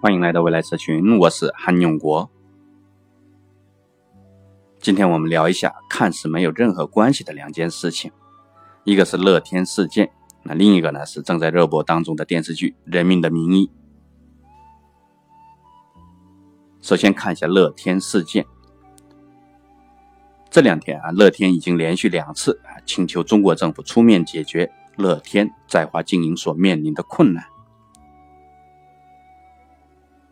欢迎来到未来社群，我是韩永国。今天我们聊一下看似没有任何关系的两件事情，一个是乐天事件，那另一个呢是正在热播当中的电视剧《人民的名义》。首先看一下乐天事件。这两天乐天已经连续2次请求中国政府出面解决乐天在华经营所面临的困难。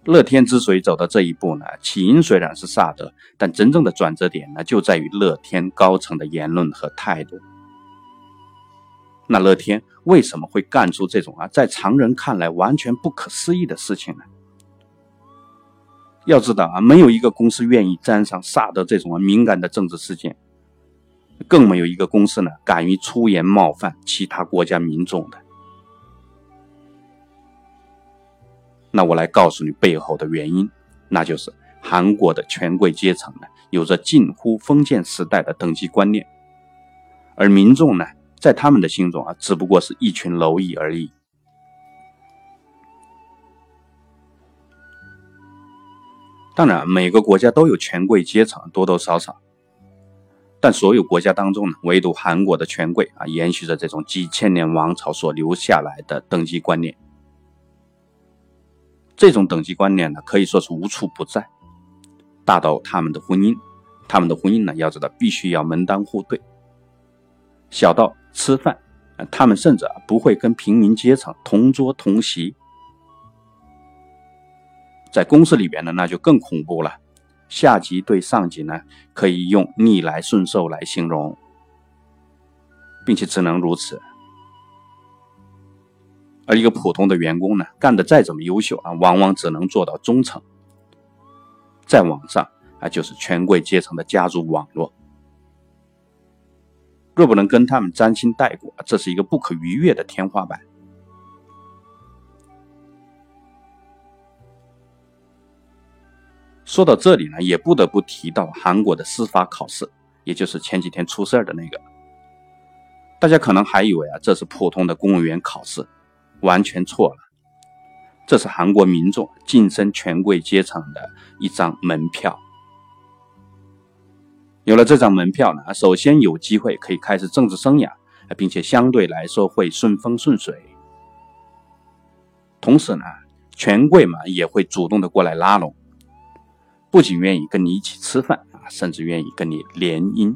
乐天之所以走到这一步呢，起因虽然是萨德，但真正的转折点呢，就在于乐天高层的言论和态度。那乐天为什么会干出这种在常人看来完全不可思议的事情呢？要知道没有一个公司愿意沾上萨德这种敏感的政治事件，更没有一个公司呢敢于出言冒犯其他国家民众的。那我来告诉你背后的原因，那就是韩国的权贵阶层呢，有着近乎封建时代的等级观念，而民众呢，在他们的心中只不过是一群蝼蚁而已。当然，每个国家都有权贵阶层，多多少少，但所有国家当中呢，唯独韩国的权贵延续着这种几千年王朝所留下来的等级观念。这种等级观念呢，可以说是无处不在，大到他们的婚姻呢，要知道必须要门当户对；小到吃饭，他们甚至不会跟平民阶层同桌同席。在公司里边呢，那就更恐怖了，下级对上级呢，可以用逆来顺受来形容，并且只能如此。而一个普通的员工呢，干得再怎么优秀往往只能做到中层，再往上就是权贵阶层的家族网络。若不能跟他们沾亲带故，这是一个不可逾越的天花板。说到这里呢，也不得不提到韩国的司法考试，也就是前几天出事的那个。大家可能还以为这是普通的公务员考试，完全错了，这是韩国民众晋升权贵阶层的一张门票。有了这张门票呢，首先有机会可以开始政治生涯，并且相对来说会顺风顺水。同时呢，权贵们也会主动的过来拉拢，不仅愿意跟你一起吃饭，甚至愿意跟你联姻。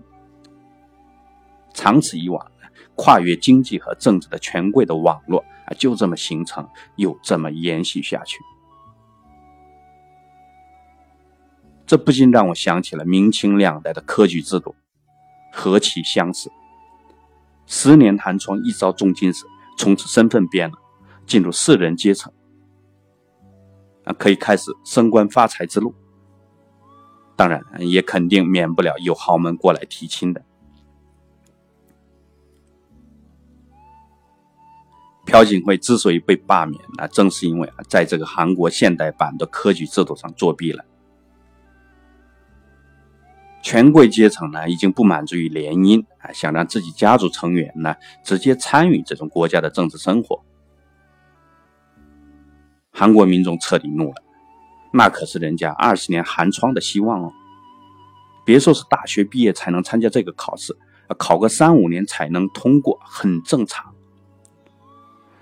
长此以往，跨越经济和政治的权贵的网络就这么形成，又这么延续下去。这不禁让我想起了明清两代的科举制度，何其相似。10年寒窗一朝中进士，从此身份变了，进入士人阶层，可以开始升官发财之路。当然也肯定免不了有豪门过来提亲的。朴槿惠之所以被罢免，正是因为在这个韩国现代版的科举制度上作弊了。权贵阶层呢，已经不满足于联姻，想让自己家族成员呢直接参与这种国家的政治生活。韩国民众彻底怒了，那可是人家20年寒窗的希望哦，别说是大学毕业才能参加这个考试，考个3-5年才能通过，很正常。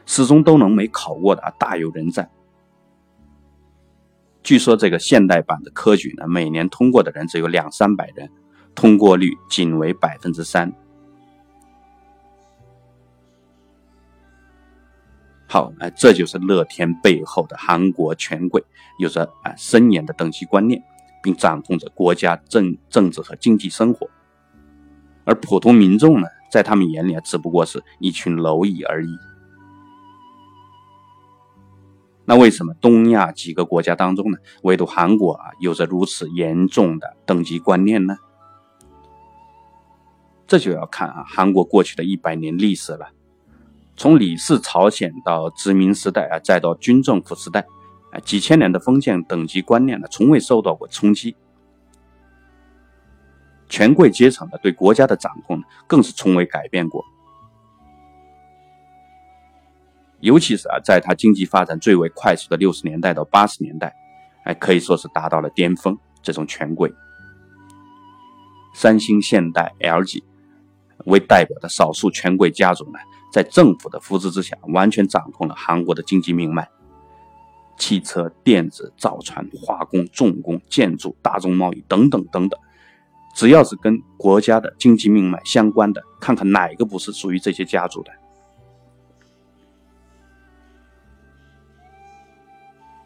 始终都能没考过的大有人在。据说这个现代版的科举呢，每年通过的人只有200-300人，通过率仅为 3%。 好，这就是乐天背后的韩国权贵，有着森严的等级观念，并掌控着国家政治和经济生活。而普通民众呢，在他们眼里只不过是一群蝼蚁而已。那为什么东亚几个国家当中呢，唯独韩国有着如此严重的等级观念呢？这就要看韩国过去的100年历史了。从李氏朝鲜到殖民时代再到军政府时代，几千年的封建等级观念呢，从未受到过冲击。权贵阶层对国家的掌控更是从未改变过。尤其是在它经济发展最为快速的60年代到80年代，可以说是达到了巅峰这种权贵。三星、现代、LG 为代表的少数权贵家族呢，在政府的扶持之下，完全掌控了韩国的经济命脉。汽车、电子、造船、化工、重工、建筑、大宗贸易等等等等，只要是跟国家的经济命脉相关的，看看哪个不是属于这些家族的。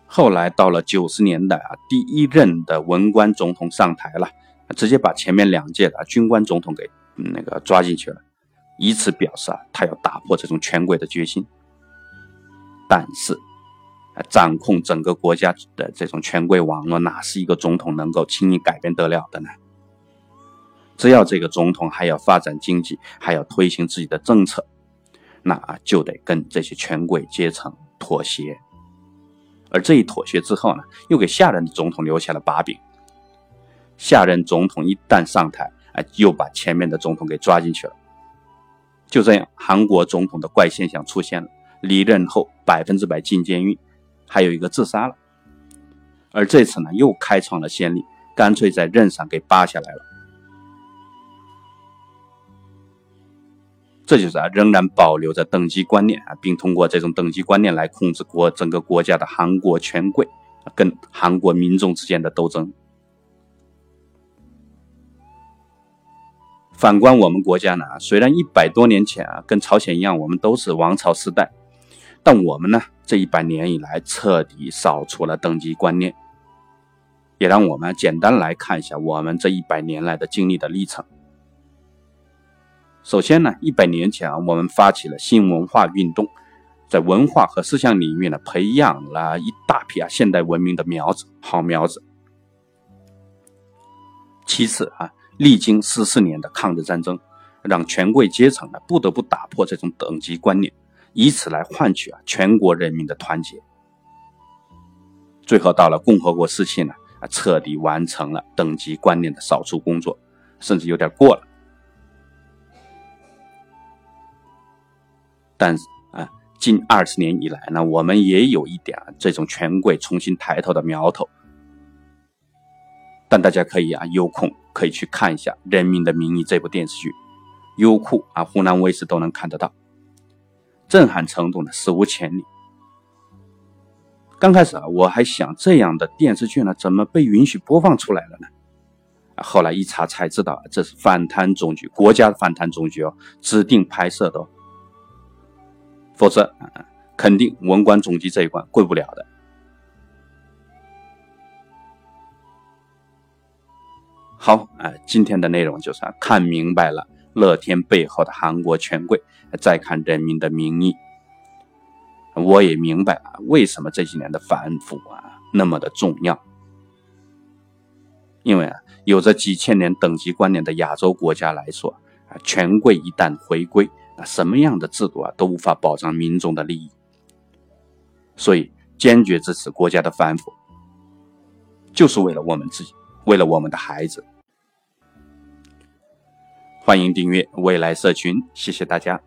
后来到了90年代啊，第一任的文官总统上台了，直接把前面两届的军官总统给抓进去了，以此表示他要打破这种权贵的决心。但是掌控整个国家的这种权贵网络，哪是一个总统能够轻易改变得了的呢？只要这个总统还要发展经济，还要推行自己的政策，那就得跟这些权贵阶层妥协。而这一妥协之后呢，又给下任总统留下了把柄。下任总统一旦上台，又把前面的总统给抓进去了。就这样，韩国总统的怪现象出现了，离任后100%进监狱，还有一个自杀了。而这次呢，又开创了先例，干脆在任上给扒下来了。这就是仍然保留着等级观念并通过这种等级观念来控制整个国家的韩国权贵跟韩国民众之间的斗争。反观我们国家呢，虽然100多年前跟朝鲜一样，我们都是王朝时代，但我们呢，这100年以来彻底扫除了等级观念。也让我们简单来看一下我们这100年来的经历的历程。首先呢，100年前我们发起了新文化运动，在文化和思想领域呢，培养了一大批现代文明的苗子，好苗子。其次历经14年的抗日战争，让权贵阶层呢不得不打破这种等级观念，以此来换取全国人民的团结。最后到了共和国时期呢，彻底完成了等级观念的扫除工作，甚至有点过了。但是近20年以来呢，我们也有一点这种权贵重新抬头的苗头。但大家可以有空可以去看一下《人民的名义》这部电视剧，优酷湖南卫视都能看得到，震撼程度呢史无前例。刚开始我还想这样的电视剧呢怎么被允许播放出来了呢？后来一查才知道，这是反贪总局，国家反贪总局指定拍摄的。否则肯定文官总局这一关过不了的。好，今天的内容就是看明白了乐天背后的韩国权贵，再看《人民的名义》，我也明白了为什么这几年的反腐那么的重要。因为有着几千年等级观念的亚洲国家来说，权贵一旦回归，什么样的制度都无法保障民众的利益，所以坚决支持国家的反腐，就是为了我们自己，为了我们的孩子。欢迎订阅未来社群，谢谢大家。